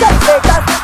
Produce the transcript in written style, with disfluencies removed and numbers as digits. चल बेटा।